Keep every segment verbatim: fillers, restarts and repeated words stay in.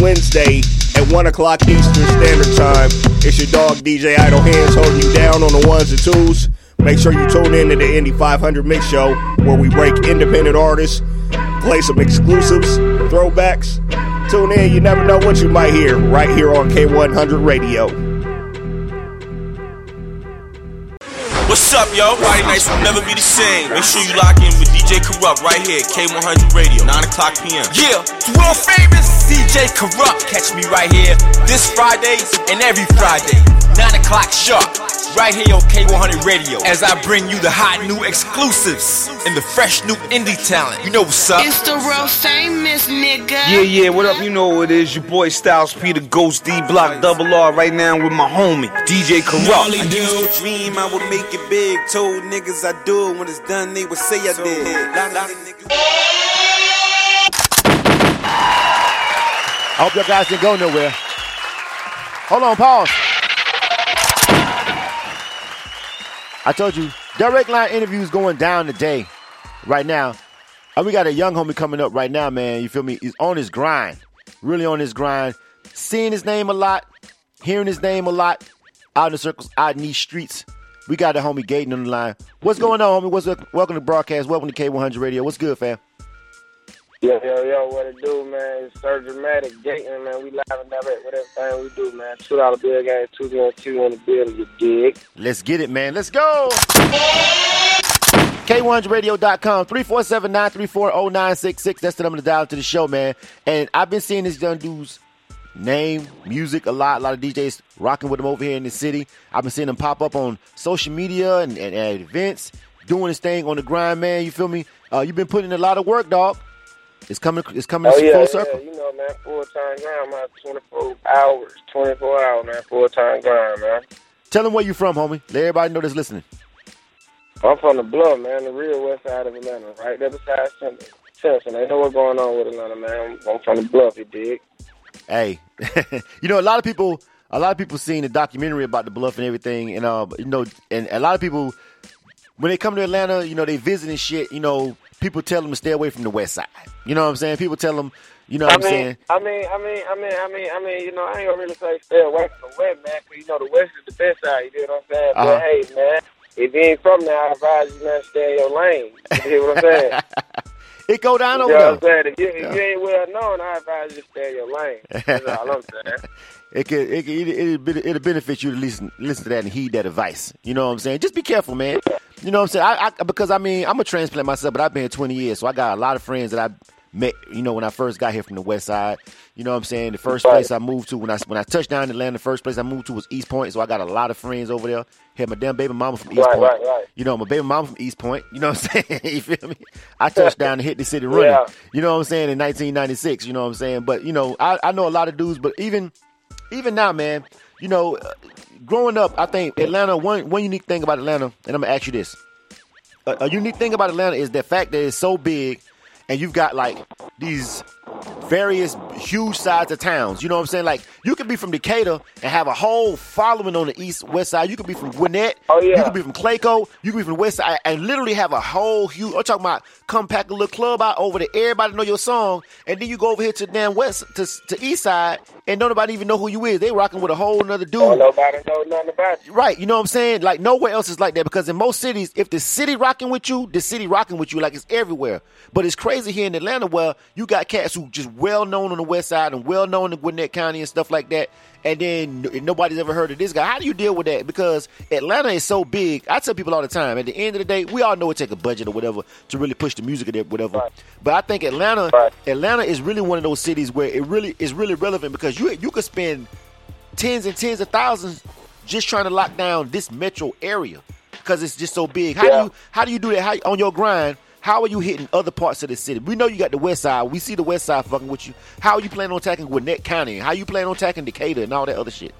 Wednesday at one o'clock Eastern Standard Time. It's your dog, D J Idle Hands, holding you down on the ones and twos. Make sure you tune in to the Indy five hundred Mix Show, where we break independent artists, play some exclusives, throwbacks. Tune in, you never know what you might hear, right here on K one hundred Radio. What's up, yo? Friday nights will never be the same. Make sure you lock in with D J Corrupt right here at K one hundred Radio, nine o'clock p.m. Yeah, the world famous D J Corrupt. Catch me right here this Friday and every Friday, nine o'clock sharp, right here on K one hundred Radio, as I bring you the hot new exclusives and the fresh new indie talent. You know what's up. It's the world famous, nigga. Yeah, yeah, what up? You know what it is. Your boy Styles P, the Ghost, D-Block, Double R, right now with my homie, D J Corrupt. I used to dream I would make it big, told niggas I do it. When it's done, they would say I so did. I hope your guys didn't go nowhere. Hold on, pause. I told you, direct line interviews going down today, right now. And we got a young homie coming up right now, man. You feel me? He's on his grind, really on his grind. Seeing his name a lot, hearing his name a lot, out in the circles, out in these streets. We got the homie Gaten on the line. What's going on, homie? What's up? Welcome to broadcast. Welcome to K one hundred Radio. What's good, fam? Yo, yo, yo, what it do, man? It's Sir Dramatic, Gaten, man. We live and direct with everything we do, man. Two dollar bill game, two one two on the bill. You dig? Let's get it, man. Let's go. K one hundred radio dot com, three four seven, nine three four, zero nine six six. That's the number to dial to the show, man. And I've been seeing this young dude's name, music a lot. A lot of D Js rocking with him over here in the city. I've been seeing him pop up on social media and at events, doing his thing on the grind, man. You feel me? Uh, you've been putting in a lot of work, dog. It's coming, it's coming oh, yeah, full yeah. circle. You know, man, full time grind, man. twenty-four hours, twenty-four hours, man. Full time grind, man. Tell them where you from, homie. Let everybody know that's listening. I'm from the Bluff, man, the real west side of Atlanta, right there beside Simpson. They know what's going on with Atlanta, man. I'm from the Bluff, you dig? Hey, you know, a lot of people, a lot of people seen the documentary about the Bluff and everything, and uh, you know, and a lot of people when they come to Atlanta, you know, they visit and shit. You know, people tell them to stay away from the West Side. You know what I'm saying? People tell them, you know what I I'm mean, saying? I mean, I mean, I mean, I mean, I mean, you know, I ain't gonna really say stay away from the West, man, because you know the West is the best side. You know what I'm saying? Uh-huh. But hey, man, if you ain't from there, I advise you not to stay in your lane. You hear what I'm saying? It go down over there. You know what I'm saying? If you, if you ain't well known, I advise you to stay in your lane. That's all I'm saying. It could, it could, it'll, it'll benefit you to listen, listen to that and heed that advice. You know what I'm saying? Just be careful, man. You know what I'm saying? I, I, because, I mean, I'm a transplant myself, but I've been here twenty years, so I got a lot of friends that I met, you know, when I first got here from the West Side. You know what I'm saying? The first place I moved to, when I, when I touched down in Atlanta, the first place I moved to was East Point, so I got a lot of friends over there. Had my damn baby mama from East right, Point. Right, right. You know, my baby mama from East Point. You know what I'm saying? You feel me? I touched down and hit the city running. Yeah. You know what I'm saying? In nineteen ninety-six, you know what I'm saying? But, you know, I, I know a lot of dudes, but even even now, man, you know, uh, growing up, I think Atlanta, one, one unique thing about Atlanta, and I'm going to ask you this. A, a unique thing about Atlanta is the fact that it's so big and you've got, like, these various huge sides of towns. You know what I'm saying? Like, you could be from Decatur and have a whole following on the east, west side. You could be from Gwinnett. Oh, yeah. You could be from Clayco. You could be from the west side and literally have a whole huge, I'm talking about compact little club out over there. Everybody know your song. And then you go over here to damn west, to, to east side, and nobody even know who you is. They rocking with a whole nother dude. Oh, nobody know nothing about you. Right. You know what I'm saying? Like, nowhere else is like that, because in most cities, if the city rocking with you, the city rocking with you, like, it's everywhere. But it's crazy here in Atlanta where you got cats who just well known on the west side and well known in Gwinnett County and stuff like that, and then nobody's ever heard of this guy. How do you deal with that? Because Atlanta is so big. I tell people all the time, at the end of the day, we all know it take a budget or whatever to really push the music or whatever. Right. But I think Atlanta, right. Atlanta is really one of those cities where it really is really relevant, because you you could spend tens and tens of thousands just trying to lock down this metro area because it's just so big. How yeah. do you how do you do that? How on your grind? How are you hitting other parts of the city? We know you got the west side. We see the west side fucking with you. How are you planning on attacking Gwinnett County? How are you planning on attacking Decatur and all that other shit?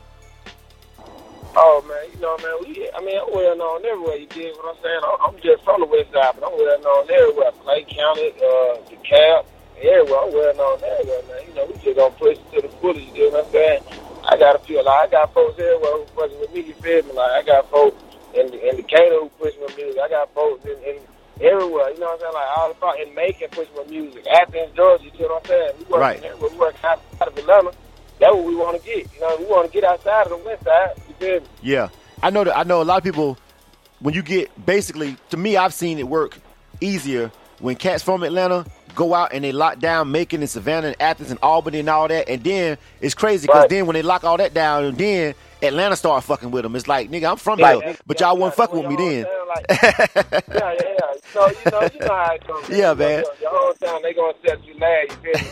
Oh, man, you know, man, we, I mean, I'm well known everywhere. You dig what I'm saying? I'm, I'm just from the west side, but I'm well known everywhere. Clay County, uh, DeKalb, everywhere. I'm well known everywhere, man. You know, we just gonna push to the fullest. You dig what I'm saying? I got a few, like, I got folks everywhere who fucking with me. You feel me? Like, I got folks in, in Decatur who push with me. I got folks in... in everywhere, you know what I'm saying? Like all the thought in Macon, pushing with music. Athens, Georgia, you know what I'm saying? We work right. everywhere. We work outside of Atlanta, that's what we want to get. You know, we want to get outside of the west side. You feel me? Yeah. I know that. I know a lot of people, when you get, basically, to me, I've seen it work easier when cats from Atlanta go out and they lock down Macon and Savannah and Athens and Albany and all that. And then it's crazy because right. then when they lock all that down, and then Atlanta start fucking with them. It's like, nigga, I'm from yeah, here, but y'all wouldn't fuck with me then. Town, like, yeah, yeah, yeah. So, you know, you know how it goes. Yeah, man. Your whole town, they going to set you mad. You feel me?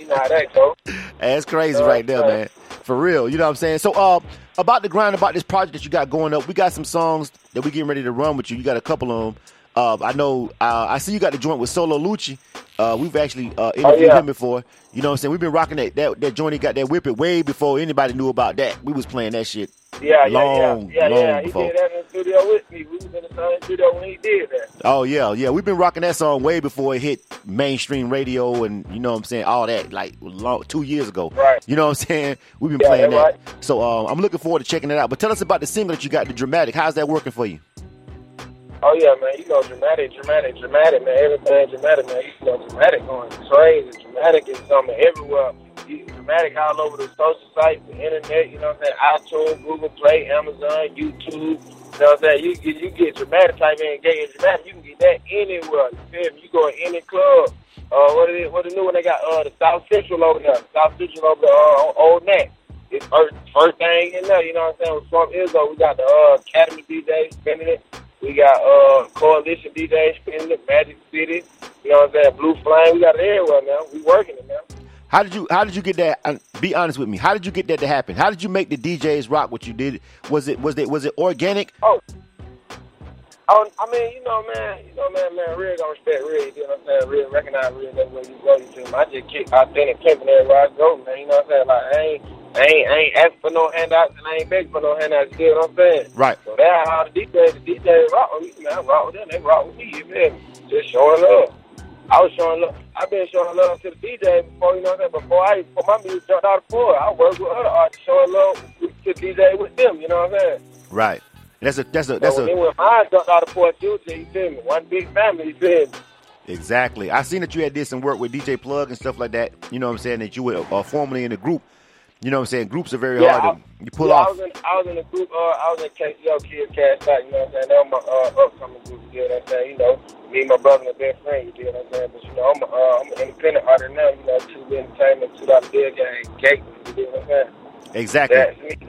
You know how that goes. That's crazy so, right there, man. For real. You know what I'm saying? So, uh, about the grind, about this project that you got going up, we got some songs that we getting ready to run with you. You got a couple of them. Uh, I know, uh, I see you got the joint with Solo Lucci. Uh, we've actually uh, interviewed oh, yeah. him before. You know what I'm saying? We've been rocking that, that, that joint. He got that whip it way before anybody knew about that. We was playing that shit yeah, long, yeah, yeah. yeah, long yeah. He before. Did that in the studio with me. We was in the same studio when he did that. Oh, yeah, yeah. We've been rocking that song way before it hit mainstream radio and, you know what I'm saying, all that, like long, two years ago. Right. You know what I'm saying? We've been yeah, playing that. Right. So um, I'm looking forward to checking it out. But tell us about the single that you got, the Dramatic. How's that working for you? Oh, yeah, man, you know, Dramatic, Dramatic, Dramatic, man, everything Dramatic, man, you know, Dramatic going crazy, Dramatic is something everywhere, Dramatic all over the social sites, the internet, you know what I'm saying, iTunes, Google Play, Amazon, YouTube, you know what I'm saying, you get, you get Dramatic, type in Gaten Dramatic, you can get that anywhere, you feel me, you go in any club, uh, what is it, what is new one they got, uh, the South Central over there, South Central over there, uh, Old Nat. It's first, first thing in there, you know what I'm saying, with Trump Izzo, we got the, uh, Academy D Js spending it. We got uh, Coalition D Js in the Magic City. You know what I'm saying? Blue Flame. We got it everywhere, man. We working it, man. How did you How did you get that? Uh, be honest with me. How did you get that to happen? How did you make the D Js rock what you did? Was it Was it Was it organic? Oh, oh I mean, you know, man, you know, man, man, real gonna respect real. You know what I'm saying? Real recognize real. That's where you go. You feel me? I just keep authentic pimping everywhere I go, man. You know what I'm saying? Like, I ain't. I ain't, I ain't asking for no handouts and I ain't begging for no handouts, you know what I'm saying? Right. So that's how the D Js, the D Js rock with me, man. I rock with them, they rock with me, man. Just showing love. I was showing love. I've been showing love to the D J before, you know what I'm saying? Before I, before my music jumped out of the pool, I worked with other artists, showing love to the D J with them, you know what I'm saying? Right. That's a, that's a, that's so a. When, when mine jumped out of the pool, you feel me? One big family, you feel me? Exactly. I seen that you had did some work with D J Plug and stuff like that, you know what I'm saying? That you were uh, formerly in a group. You know what I'm saying? Groups are very yeah, hard to you pull yeah, off. I was in I was in a group, uh, I was in K C O, Kid Cash, you know what I'm saying? That was my uh, upcoming group, you know what I'm saying? You know, me and my brother and my best friend, you know what I'm saying? But, you know, I'm, uh, I'm an independent artist now, you know, two entertainment, two dollar bill game, Gaten, you know what I'm saying? Exactly. That's me.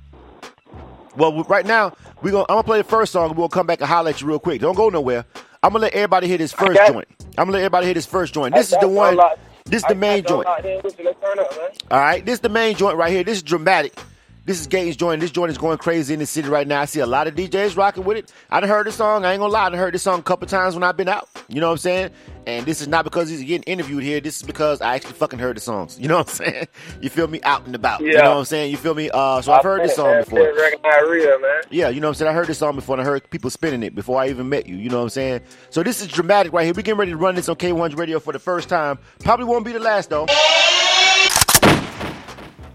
Well, right now, we gonna, I'm going to play the first song, and we'll come back and holler at you real quick. Don't go nowhere. I'm going to let everybody hit his first joint. I'm going to let everybody hit his first joint. This I is the one... This is the main joint. All right, this is the main joint right here. This is Dramatic. This is Gaten's joint. This joint is going crazy in the city right now. I see a lot of D Js rocking with it. I done heard this song. I ain't gonna lie. I done heard this song a couple times when I've been out. You know what I'm saying? And this is not because he's getting interviewed here. This is because I actually fucking heard the songs. You know what I'm saying? You feel me? Out and about. Yeah. You know what I'm saying? You feel me? Uh, so I've heard this song before. Yeah, you know what I'm saying? I heard this song before and I heard people spinning it before I even met you. You know what I'm saying? So this is Dramatic right here. We getting ready to run this on K one hundred Radio for the first time. Probably won't be the last though.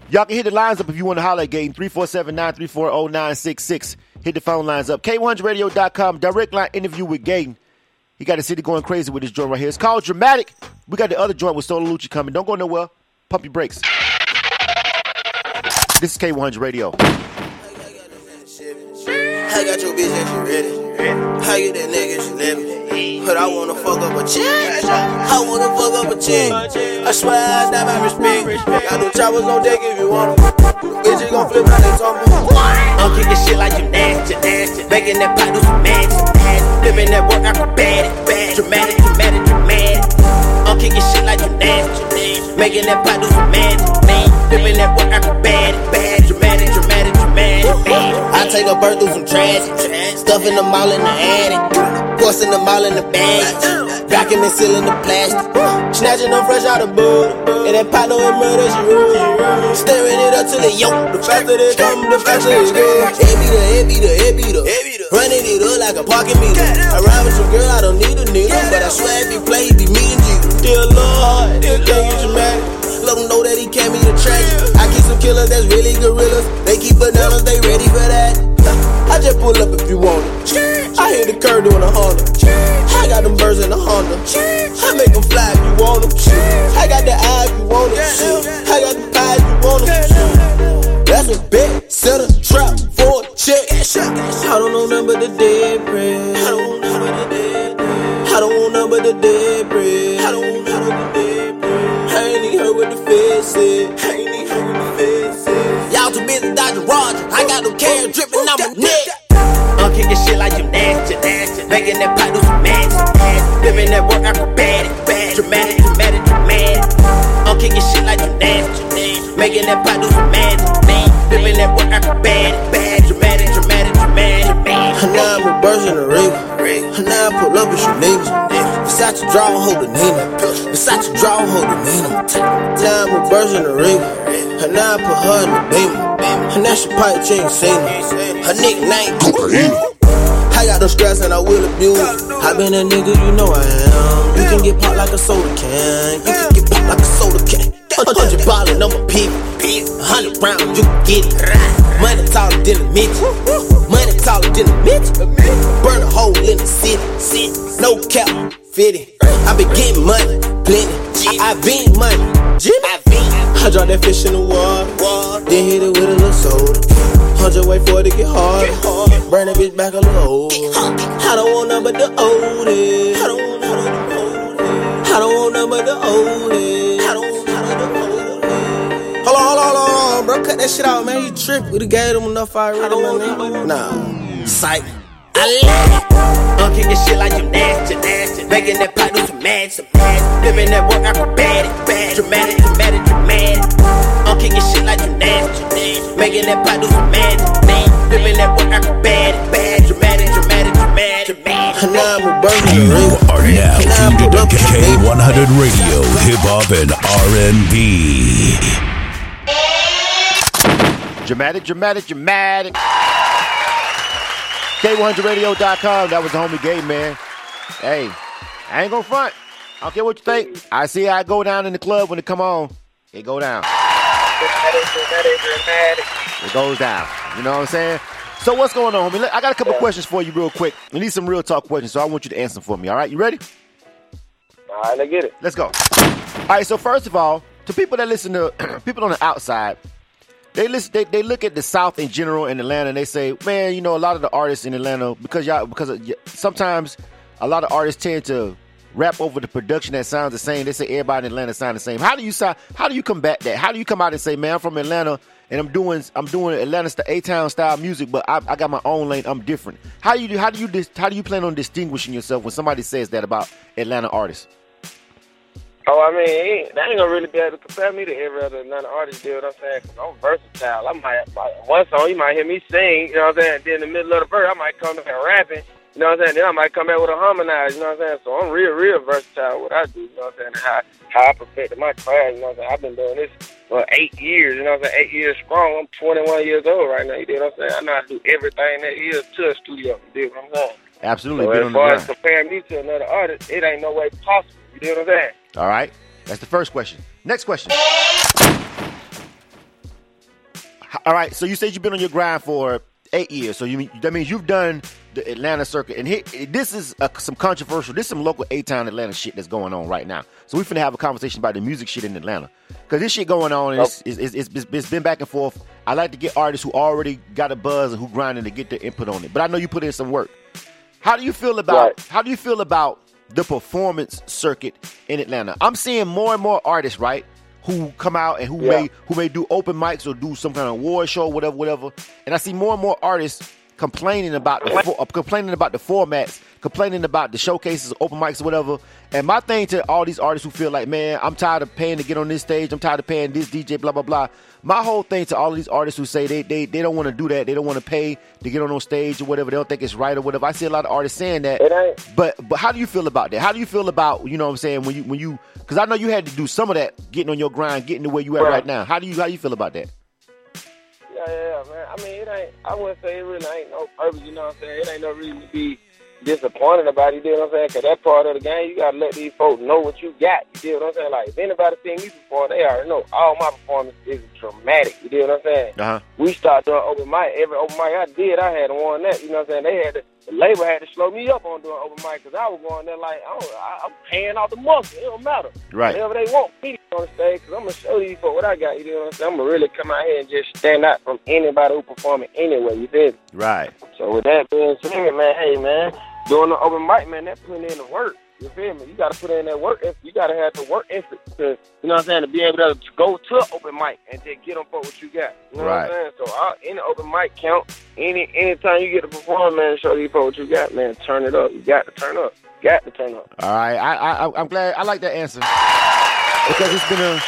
Y'all can hit the lines up if you want to holler at Gaten, three four seven, nine three four, zero nine six six. Hit the phone lines up. K one hundred radio dot com, direct line interview with Gaten. He got the city going crazy with this joint right here. It's called Dramatic. We got the other joint with Solo Lucci coming. Don't go nowhere. Pump your brakes. This is K one hundred Radio. I got your bitch and she ready. I get that nigga, she living. But I wanna fuck up a chick. I wanna fuck up a chick. I swear I die by respect. Got no choppers on deck if you want them. Bitches gon' flip out and talk. I'm kicking shit like you nasty, nasty. Baking that pot, do some magic. Flipping that work acrobatic, bad. Dramatic, dramatic, dramatic. I'm kicking shit like you nasty. Making that pot, do some magic, man. Flipping that work acrobatic, bad. Dramatic, dramatic, dramatic, bad. I take a bird through some trash, stuffing them all in the attic, forcing them all in the bags, rocking and sealing the plastic, snatching them fresh out of booty, and that pot no murder she ruined, stirring it up till it yoke. The faster they come, the faster it's good. Heavy the, heavy the, heavy the, running it up like a parking meter. I ride with your girl, I don't need a needle, but I swear if he play, he be me and you. Dear Lord, dear God, you dramatic. Let him know that he can't be the track. I keep some killers that's really gorillas. They keep bananas, they ready for that. I just pull up if you want it. I hit the curb doing a Honda. I got them birds in a Honda. I make them fly if you want them. I got the eye if you want it. I got the pie how you wanna shoot. That's a bet, set a trap for a check. I don't know nothing but the dead bread. I don't know nothing but the dead bread. I don't want nothing but the dead bread. I don't want nothing but the dead bread. I ain't even heard what the feds said. I ain't even heard what the feds said. Y'all too busy dodging Roger. I got no care dripping on my neck. I'm kicking shit like you nasty, nasty. Making that pot do some magic. Living that work acrobatic, bad, dramatic, dramatic, dramatic. I'm kicking shit like you nasty, nasty. Making that pot do some magic. Living that work acrobatic, bad, dramatic, dramatic, dramatic. Now I'm a burst in the ring. Now I pull up with you niggas. Besides your draw, hold the Nina. Besides your draw, hold the Nina. Now I'm a burst in the ring. Now I put her in the beam. And that shit pipe chain singing. Her nickname Cocaine. I got them straps and I will abuse. I been a nigga, you know I am. You can get popped like a soda can. You can get popped like a soda can. Hundred ballin', I'm a peep. Hundred rounds, you can get it. Money taller than a midget. Money taller than a midget. Burn a hole in the city. No cap, fifty. I been getting money, plenty. I, I been money, Jimmy. I drop that fish in the water, then hit it with a little soda. Hundred wait for it to get hard, burn that bitch back a little old. I don't want none but the oldest. I don't want none but the oldest. I don't want none but the oldest. Hold on, hold on, hold on, bro, cut that shit out, man. You trippin'? We done gave them enough already, I man. Nah, psych. I love it. I'm kicking shit like you nasty, nasty. Making that pot do some mad, some mad. Living that work acrobatic, bad, dramatic, dramatic, dramatic. I'm kicking shit like you nasty, nasty. Making that pot do some mad, mad. Living that work acrobatic, bad, dramatic, dramatic, dramatic, dramatic. Now I'm a burner. You are now tuned to K one hundred Radio, hip hop and R and B. Dramatic, dramatic, dramatic. K one hundred radio dot com, that was the homie Gaten, man. Hey, I ain't gonna front. I don't care what you think. I see how I go down in the club when it come on. It go down. It goes down. You know what I'm saying? So what's going on, homie? I got a couple yeah. questions for you real quick. I need some real talk questions, so I want you to answer them for me. All right, you ready? All right, let's get it. Let's go. All right, so first of all, to people that listen to, people on the outside, They listen. They, they look at the South in general in Atlanta, and they say, "Man, you know, a lot of the artists in Atlanta because y'all because of, sometimes a lot of artists tend to rap over the production that sounds the same." They say everybody in Atlanta sound the same. How do you How do you combat that? How do you come out and say, "Man, I'm from Atlanta, and I'm doing I'm doing Atlanta A-Town style music, but I, I got my own lane. I'm different." How do you How do you How do you plan on distinguishing yourself when somebody says that about Atlanta artists? Oh, I mean, ain't, that ain't gonna really be able to compare me to every other Atlanta artist, you know what I'm saying? Cause I'm versatile. I might, like, one song, you might hear me sing, you know what I'm saying? And then in the middle of the verse, I might come back rapping, you know what I'm saying? Then I might come back with a harmonize, you know what I'm saying? So I'm real, real versatile what I do, you know what I'm saying? How, how I perfected my craft, you know what I'm saying? I've been doing this for eight years, you know what I'm saying? Eight years strong. I'm twenty-one years old right now, you know what I'm saying? I know how to do everything that is to a studio, you know what I'm saying? Absolutely. So as far as comparing me to another artist, it ain't no way possible, you know what I'm saying? All right, that's the first question. Next question. All right, so you said you've been on your grind for eight years. So you that means you've done the Atlanta circuit. And here, this is a, some controversial. This is some local A-Town Atlanta shit that's going on right now. So we're finna have a conversation about the music shit in Atlanta. Because this shit going on, it's, oh. it's, it's, it's, it's, it's been back and forth. I like to get artists who already got a buzz and who grinding to get their input on it. But I know you put in some work. How do you feel about... Right. How do you feel about... the performance circuit in Atlanta? I'm seeing more and more artists, right, who come out and who yeah. may who may do open mics or do some kind of award show, whatever, whatever. And I see more and more artists complaining about the for, uh, complaining about the formats, complaining about the showcases, open mics, or whatever. And my thing to all these artists who feel like, man, I'm tired of paying to get on this stage. I'm tired of paying this D J, blah blah blah. My whole thing to all of these artists who say they they, they don't want to do that, they don't want to pay to get on on stage or whatever, they don't think it's right or whatever. I see a lot of artists saying that. It ain't. But but how do you feel about that? How do you feel about, you know what I'm saying, when you when you because I know you had to do some of that, getting on your grind, getting to where you at right, right now. How do you how do you feel about that? Yeah, yeah, man. I mean, it ain't. I wouldn't say it really ain't no purpose. You know what I'm saying? It ain't no reason to be disappointed about it, you know what I'm saying? Because that part of the game, you got to let these folks know what you got, you know what I'm saying? Like, if anybody seen me perform, they already know all my performance is dramatic, you know what I'm saying? Uh-huh. We started doing open mic. Every open mic I did, I had to warn that, you know what I'm saying? They had to, the label had to slow me up on doing open mic because I was going there like, I don't, I, I'm paying off the muscle. It don't matter. Right. Whatever they want me to do, on the stage, because I'm going to show you for what I got, you know what I'm saying? I'm going to really come out here and just stand out from anybody who performing anyway, you feel me? Right. So with that being said, man, hey, man, doing the open mic, man, that putting in the work, you feel me? You got to put in that work effort. You got to have the work effort to, you know what I'm saying, to be able to go to open mic and just get them for what you got, you know right. what I'm saying? So I'll, any open mic count, any anytime you get to perform, man, show you for what you got, man, turn it up. You got to turn up. Got to turn up. All right, I, I, I'm glad. I like that answer because it's been a,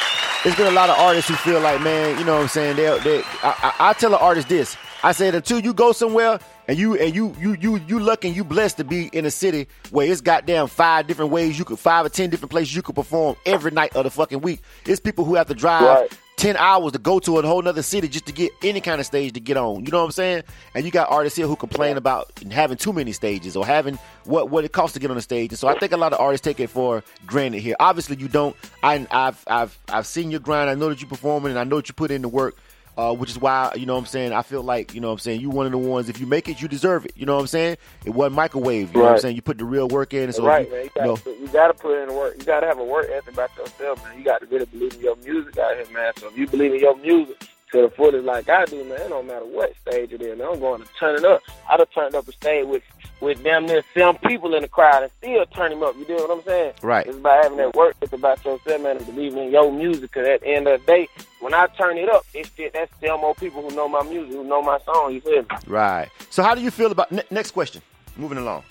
it's been a lot of artists who feel like, man, you know what I'm saying. They, they, I, I, I tell an artist this. I say, until you go somewhere and you and you you you you lucky and you blessed to be in a city where it's goddamn five different ways you could five or ten different places you could perform every night of the fucking week. It's people who have to drive. Right. ten hours to go to a whole nother city just to get any kind of stage to get on. You know what I'm saying? And you got artists here who complain about having too many stages or having what, what it costs to get on the stage. And so I think a lot of artists take it for granted here. Obviously, you don't. I, I've I've I've seen your grind. I know that you're performing, and I know that you put in the work, uh, which is why, you know what I'm saying, I feel like, you know what I'm saying, you're one of the ones. If you make it, you deserve it. You know what I'm saying? It wasn't microwave. You know right. what I'm saying? You put the real work in. And so right, you, man. You got, you know, you got to put in the work. You got to have a work ethic about yourself, man. You got to really believe in your music out here, man. So if you believe in your music to the fullest like I do, man, it don't matter what stage it is, man, I'm going to turn it up. I done turned up a stage with, with damn near some people in the crowd and still turn him up. You know what I'm saying? Right. It's about having that work. It's about yourself, man, and believing in your music. Because at the end of the day, when I turn it up, it's still, that's still more people who know my music, who know my song. You feel me? Right. So how do you feel about... N- next question. Moving along.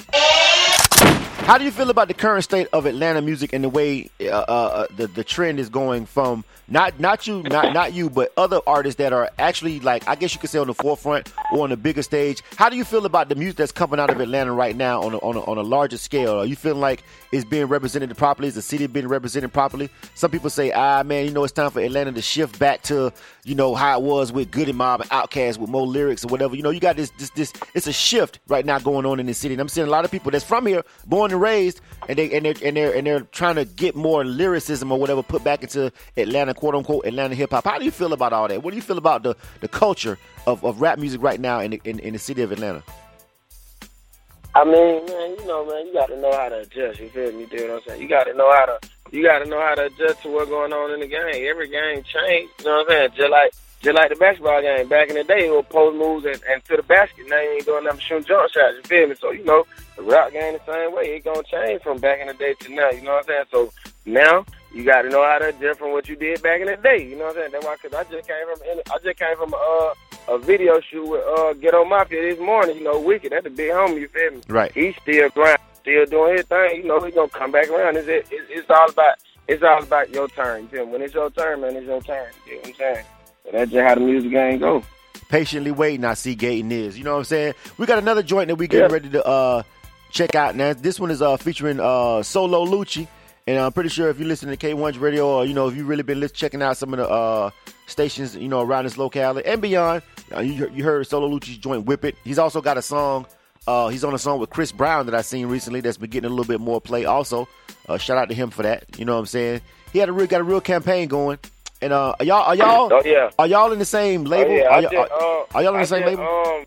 How do you feel about the current state of Atlanta music and the way uh, uh, the the trend is going from not not you not not you but other artists that are actually, like, I guess you could say on the forefront or on the bigger stage? How do you feel about the music that's coming out of Atlanta right now on a, on a, on a larger scale? Are you feeling like it's being represented properly? Is the city being represented properly? Some people say, ah man, you know, it's time for Atlanta to shift back to, you know, how it was with Goody Mob and Outkast with more lyrics or whatever. You know, you got this this this. It's a shift right now going on in the city, and I'm seeing a lot of people that's from here, born and raised, and they and they and they're and they're trying to get more lyricism or whatever put back into Atlanta, quote unquote Atlanta hip hop. How do you feel about all that? What do you feel about the, the culture of, of rap music right now in the, in, in the city of Atlanta? I mean, man, you know, man, you got to know how to adjust. You feel me? You know what I'm saying? You got to know how to you got to know how to adjust to what's going on in the game. Every game changed. You know what I'm saying? Just like just like the basketball game back in the day, it was post moves and, and to the basket. Now you ain't doing nothing but shooting jump shots. You feel me? So you know. The rock game the same way. It gonna change from back in the day to now. You know what I'm saying? So now you gotta know how to adjust from what you did back in the day. You know what I'm saying? That's why, cause I just came from I just came from uh, a video shoot with uh, Ghetto Mafia this morning. You know, Wicked, that's a big homie. You feel me? Right. He's still grind, still doing his thing. You know, he's gonna come back around. It's it, it's all about it's all about your turn. You feel me? When it's your turn, man, it's your turn. You know what I'm saying? So that's just how the music game go. Patiently waiting, I see Gaten is. You know what I'm saying? We got another joint that we getting yeah. ready to. Uh, Check out now. This one is uh, featuring uh, Solo Lucci, and I'm pretty sure if you listen to K one hundred Radio, or you know, if you really been listening, checking out some of the uh, stations, you know, around this locale and beyond, uh, you, you heard Solo Lucci's joint "Whip It." He's also got a song. Uh, he's on a song with Chris Brown that I seen recently that's been getting a little bit more play. Also, uh, shout out to him for that. You know what I'm saying? He had a real got a real campaign going. And uh, are y'all are y'all oh, yeah. are y'all in the same label? Oh, yeah. are, y'all, did, uh, are y'all in the I same did, label? Um,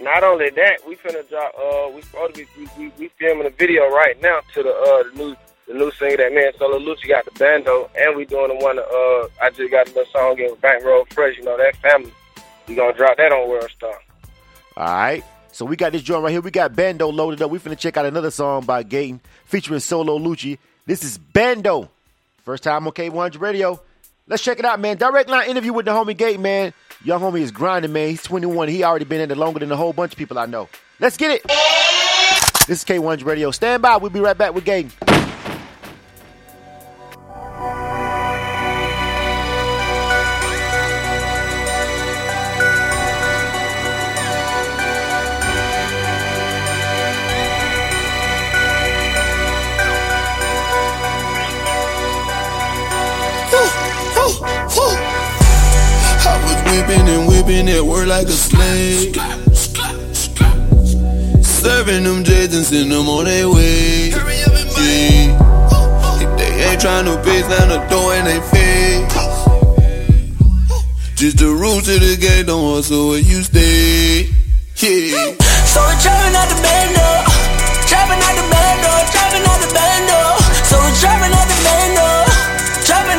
Not only that, we finna drop. Uh, we supposed to be we, we, we filming a video right now to the uh the new the new singer that man Solo Lucci got the bando, and we doing the one that, uh I just got a little song in Bankroll Fresh. You know that family. We gonna drop that on World Star. All right. So we got this joint right here. We got Bando loaded up. We finna check out another song by Gaten featuring Solo Lucci. This is Bando. First time on K one hundred Radio. Let's check it out, man. Direct line interview with the homie Gaten, man. Young homie is grinding, man. He's twenty-one. He already been in it longer than a whole bunch of people I know. Let's get it. This is K one hundred Radio. Stand by. We'll be right back with Gaten. Whipping and whipping at work like a slave. Serving them J's and send them on their way. Yeah. If they ain't trying to face down the door and they face. Just the rules to the game, don't hustle where you stay. Yeah. So we're trapping out the bando, trapping out the bando, trapping out the bando. So we're trapping out the bando, trapping.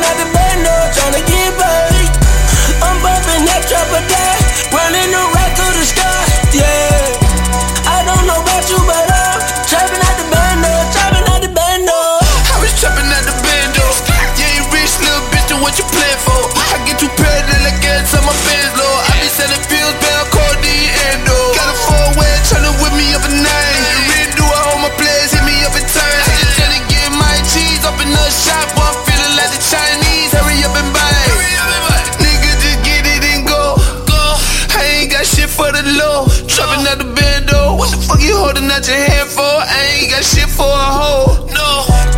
touch a handful. I ain't got shit for a hoe. No,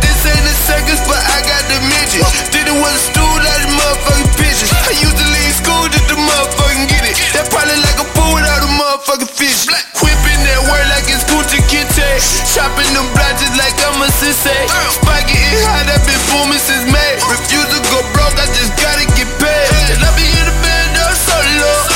this ain't the seconds, but I got the midget. Did it with a stool out of motherfucking bitches. I used to leave school just to motherfucking get it. That probably like a pool without a motherfucking fish. Whipping that word like it's Gucci Kente. Chopping them blotches like I'm a sensei. Spiking it hot, that been booming since May. Refuse to go broke, I just gotta get paid. And I be in the band up solo.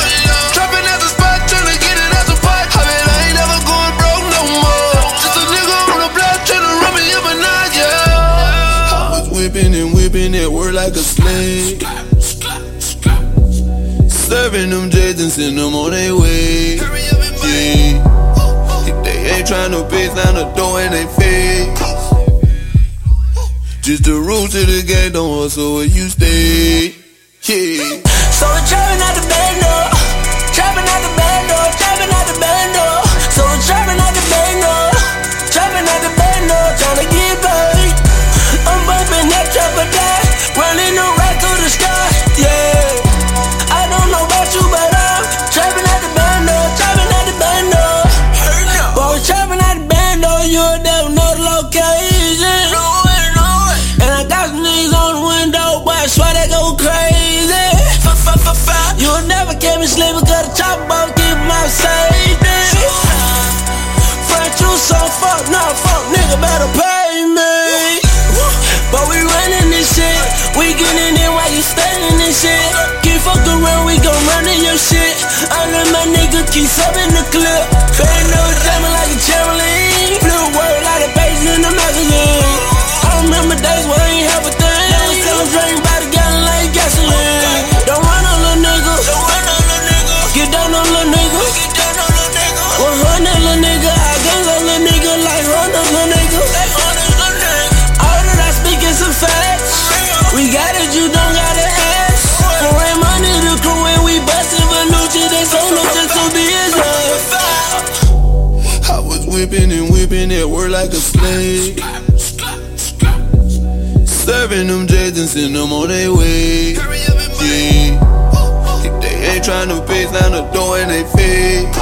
That work like a slave. Serving them J's and send them on their way. Yeah. If they ain't trying to face down the door in their face. Just the rules to the game, don't hustle where you stay. Yeah. So we're trapping out the band door. Trapping out the band door. Trapping out the band door. So we're trapping out the band door. Trapping out the band door. Trying to get paid. I'm bumping that trap or die, running the right through the sky, yeah. I don't know about you, but I'm trapping at the bando, trapping at the bando. Boy, trapping at the bando, you'll never know the location. No way, no way. And I got some niggas on the window, boy, I swear they go crazy. You never catch me sleeping, cause the chopper ball keep my safety. Front you so fuck, no fuck, nigga better pay me. But we running this shit, we getting in while you standing this shit. Keep fuck around, we gon' run in your shit. I let my nigga keep subbing the clip. Fade no diamond like a trampoline. Blue word like a basin in the magazine. I remember days where I ain't have a thing. Now we still drink by the gallon like gasoline. Don't run on little nigga. Don't run on little nigga. Get down on little nigga. Get down on little nigga. one hundred little nigga. I gang on little nigga like one hundred little nigga. We got it, you don't gotta ask. For our money, the crew, and we bustin' Venucci, they solo just to be his love. I was whipping and whipping at work like a slave. Serving them J's and send them on their way. Yeah. If they ain't tryna face down the door in their face.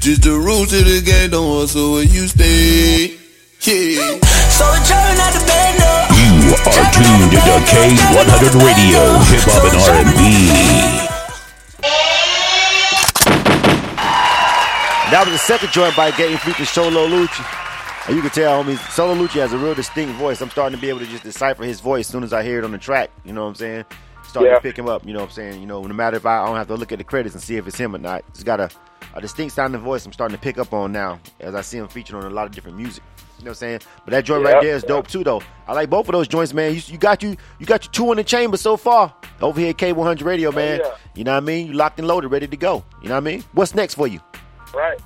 Just the rules to the game, don't hustle where you stay. Yeah. So we're trapping at the bando. You are tuned to the K one hundred Radio, hip hop and R and B. That was the second joint by Gaten featuring Solo Lucci. And you can tell, homies, Solo Lucci has a real distinct voice. I'm starting to be able to just decipher his voice as soon as I hear it on the track. You know what I'm saying? Starting yeah. to pick him up. You know what I'm saying? You know, no matter if I, I don't have to look at the credits and see if it's him or not. He's got a, a distinct sounding voice. I'm starting to pick up on now as I see him featured on a lot of different music. You know what I'm saying? But that joint yep, right there is dope yep. too, though. I like both of those joints, man. You, you got you, you got your two in the chamber so far over here at K one hundred Radio, man. Oh, yeah. You know what I mean? You locked and loaded, ready to go. You know what I mean? What's next for you? Right,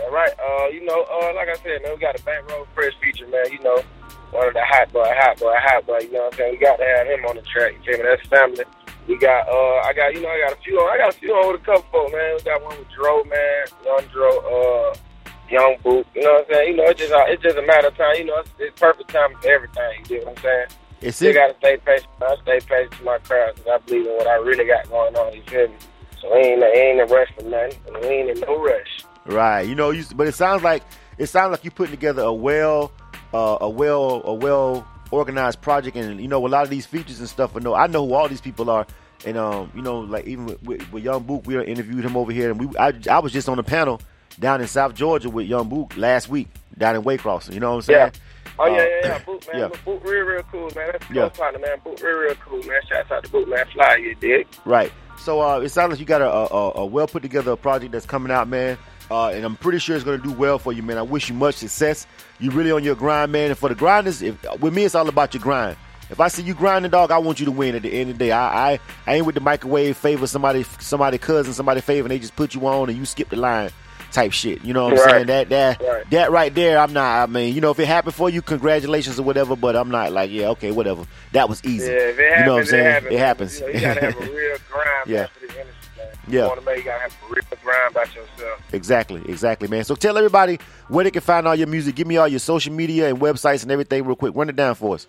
all right. Uh, you know, uh, like I said, man, we got a back road fresh feature, man. You know, one of the hot boy, hot boy, hot boy. You know what I'm saying? We got to have him on the track. You feel me? That's family. We got, uh, I got, you know, I got a few, on, I got a few on with a couple folks, man. We got one with Dro, man. Young Dro, uh. Young boot, you know what I'm saying? You know, it's just a, it's just a matter of time. You know, it's, it's perfect time for everything. You get what I'm saying? It's you it. gotta stay patient. I stay patient to my crowd because I believe in what I really got going on. You feel me? So we ain't, ain't in a rush for nothing. We ain't in no rush. Right. You know, you, but it sounds like it sounds like you're putting together a well, uh, a well, a well organized project, and you know, a lot of these features and stuff. I know, I know who all these people are. And um, you know, like even with, with, with Young Book, we interviewed him over here, and we, I, I was just on a panel down in South Georgia with Young Book last week, down in Waycross. You know what I'm saying? Yeah. Oh, uh, yeah, yeah, yeah. Book, man. Yeah. Book, real, real cool, man. That's a yeah. partner, man. Book, real, real cool, man. Shout out to Book, man. Fly, you dig? Right. So uh, it sounds like you got a, a, a well-put-together project that's coming out, man. Uh, and I'm pretty sure it's going to do well for you, man. I wish you much success. You really on your grind, man. And for the grinders, if, with me, it's all about your grind. If I see you grinding, dog, I want you to win at the end of the day. I I, I ain't with the microwave favor, somebody, somebody cousin, somebody favor, and they just put you on and you skip the line. Type shit, you know what right. I'm saying? That that right. that right there, I'm not. I mean, you know, if it happened for you, congratulations or whatever. But I'm not like, yeah, okay, whatever. That was easy. Yeah, if it happens, you know what I'm saying? It happens. It happens. You, know, you gotta have a real grind. Yeah. For this industry, man. Yeah. You want to make, you gotta have a real grind about yourself. Exactly, exactly, man. So tell everybody where they can find all your music. Give me all your social media and websites and everything real quick. Run it down for us.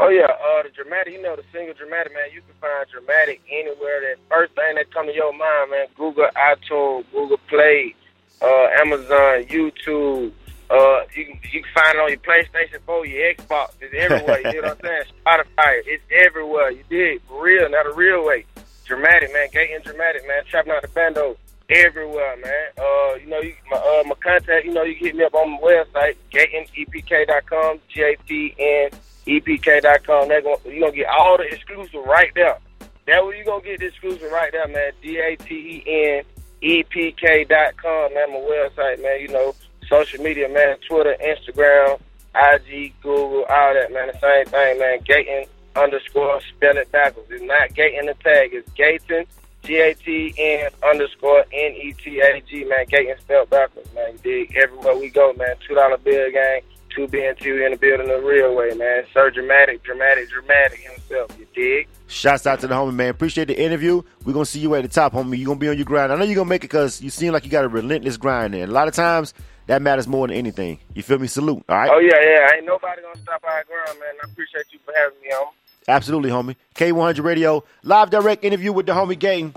Oh yeah, uh, the Dramatic, you know, the single Dramatic, man. You can find Dramatic anywhere. That first thing that come to your mind, man, Google iTunes, Google Play, uh, Amazon, YouTube. Uh, you can you can find it on your PlayStation four, your Xbox. It's everywhere. You know what I'm saying? Spotify. It's everywhere. You dig? For real, not a real way. Dramatic, man. Gaten Dramatic, man. Trapping out the bando. Everywhere, man. Uh, you know, you, my uh, my contact. You know, you can hit me up on my website, gaten e p k dot com, J A T N E P K dot com. That's gonna, you're gonna get all the exclusive right there. That's where you're gonna get the exclusive right there, man. D A T E N E P K dot com, man. My website, man. You know, social media, man. Twitter, Instagram, I G, Google, all that, man. The same thing, man. Gaten underscore spell it backwards. It's not Gaten the tag. It's Gaten. G A T N underscore N E T A G, man. Gaten spelled backwards, man. You dig? Everywhere we go, man. two dollar bill gang. two B and two in the building the real way, man. So dramatic, dramatic, dramatic himself. You dig? Shouts out to the homie, man. Appreciate the interview. We're going to see you at the top, homie. You're going to be on your grind. I know you're going to make it because you seem like you got a relentless grind there. A lot of times, that matters more than anything. You feel me? Salute, all right? Oh, yeah, yeah. Ain't nobody going to stop our grind, man. I appreciate you for having me on. Absolutely, homie. K one hundred Radio, live direct interview with the homie Gaten.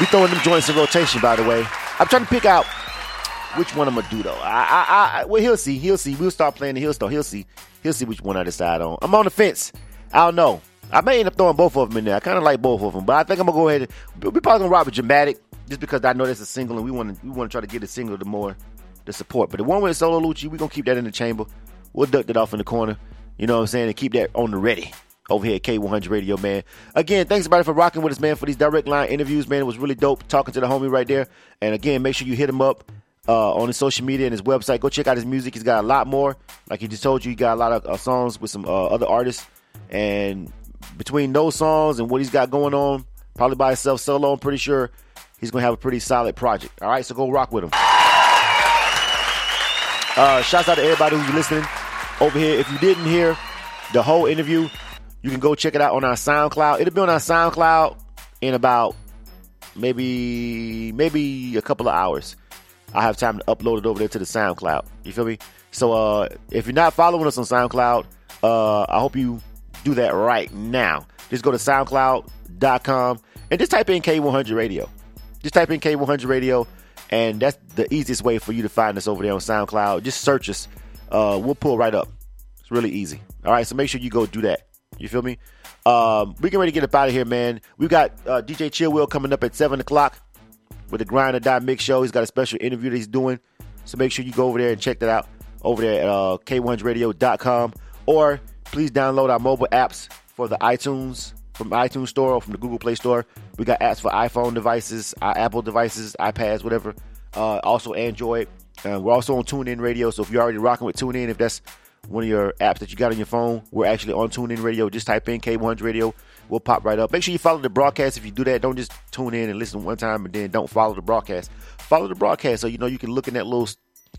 We throwing them joints in rotation, by the way. I'm trying to pick out which one I'm going to do, though. I, I, I, well, he'll see. He'll see. We'll start playing the He'll Star. He'll see. He'll see which one I decide on. I'm on the fence. I don't know. I may end up throwing both of them in there. I kind of like both of them, but I think I'm going to go ahead and we're probably going to rock with Dramatic just because I know that's a single and we want to we want to try to get a single to more the support. But the one with Solo Lucci, we're going to keep that in the chamber. We'll duck that off in the corner, you know what I'm saying, and keep that on the ready over here at K one hundred Radio, man. Again, thanks, everybody, for rocking with us, man, for these direct line interviews, man. It was really dope talking to the homie right there. And, again, make sure you hit him up uh, on his social media and his website. Go check out his music. He's got a lot more. Like he just told you, he got a lot of uh, songs with some uh, other artists. And between those songs and what he's got going on, probably by himself solo, I'm pretty sure he's going to have a pretty solid project. All right, so go rock with him. Uh, shouts out to everybody who's listening over here. If you didn't hear the whole interview, you can go check it out on our SoundCloud. It'll be on our SoundCloud in about maybe maybe a couple of hours. I'll have time to upload it over there to the SoundCloud. You feel me? So uh, if you're not following us on SoundCloud, uh, I hope you do that right now. Just go to soundcloud dot com and just type in K one hundred Radio. Just type in K one hundred Radio, and that's the easiest way for you to find us over there on SoundCloud. Just search us. Uh, we'll pull right up. It's really easy. All right, so make sure you go do that. You feel me? Um, we can ready to get up out of here, man. We've got uh, D J Chill Wheel coming up at seven o'clock with the Grind or Die Mix Show. He's got a special interview that he's doing. So make sure you go over there and check that out over there at uh, K one hundred radio dot com. Or please download our mobile apps for the iTunes, from the iTunes Store or from the Google Play Store. We got apps for iPhone devices, our Apple devices, iPads, whatever. Uh, also Android. Uh, we're also on TuneIn Radio, so if you're already rocking with TuneIn, if that's one of your apps that you got on your phone, we're actually on TuneIn Radio. Just type in K one hundred Radio. We'll pop right up. Make sure you follow the broadcast. If you do that, don't just tune in and listen one time and then don't follow the broadcast. Follow the broadcast so you know you can look in that little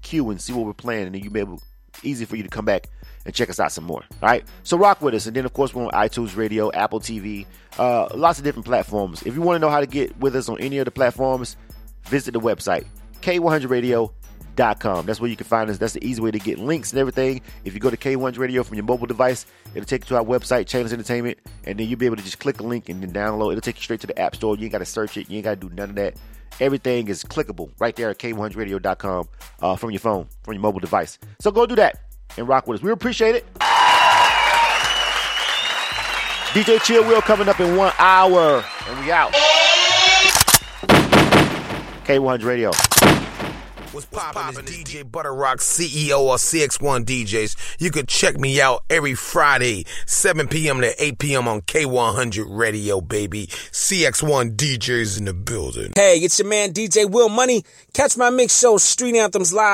queue and see what we're playing, and then you may be able, easy for you to come back and check us out some more. All right, so rock with us. And then, of course, we're on iTunes Radio, Apple T V, uh, lots of different platforms. If you want to know how to get with us on any of the platforms, visit the website, K one hundred radio dot com. That's where you can find us. That's the easy way to get links and everything. If you go to K one hundred Radio from your mobile device, it'll take you to our website, Chainz Entertainment, and then you'll be able to just click a link and then download. It'll take you straight to the App Store. You ain't got to search it. You ain't got to do none of that. Everything is clickable right there at K one hundred radio dot com uh, from your phone, from your mobile device. So go do that and rock with us. We appreciate it. D J Chill Wheel coming up in one hour, and we out. K one hundred Radio. What's poppin'? It's D J Butter Rock, C E O or C X one D Js. You can check me out every Friday, seven p.m. to eight p.m. on K one hundred Radio, baby. C X one D Js in the building. Hey, it's your man D J Will Money. Catch my mix show, Street Anthems Live.